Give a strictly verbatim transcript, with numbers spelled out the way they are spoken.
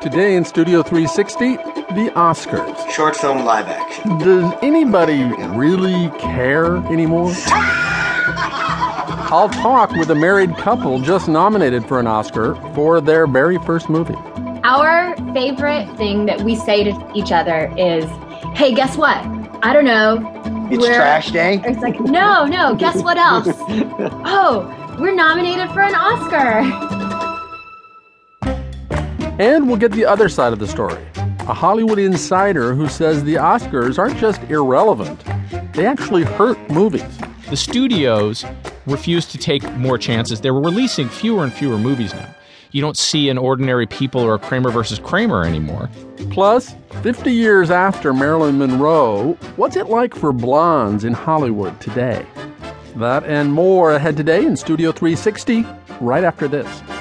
Today in Studio three sixty, the Oscars. Short film live action. Does anybody really care anymore? I'll talk with a married couple just nominated for an Oscar for their very first movie. Our favorite thing that we say to each other is, hey, guess what? I don't know. It's we're, trash day? It's like, no, no, guess what else? Oh, we're nominated for an Oscar. And we'll get the other side of the story. A Hollywood insider who says the Oscars aren't just irrelevant, they actually hurt movies. The studios refused to take more chances. They were releasing fewer and fewer movies now. You don't see an Ordinary People or a Kramer versus Kramer anymore. Plus, fifty years after Marilyn Monroe, what's it like for blondes in Hollywood today? That and more ahead today in Studio three sixty, right after this.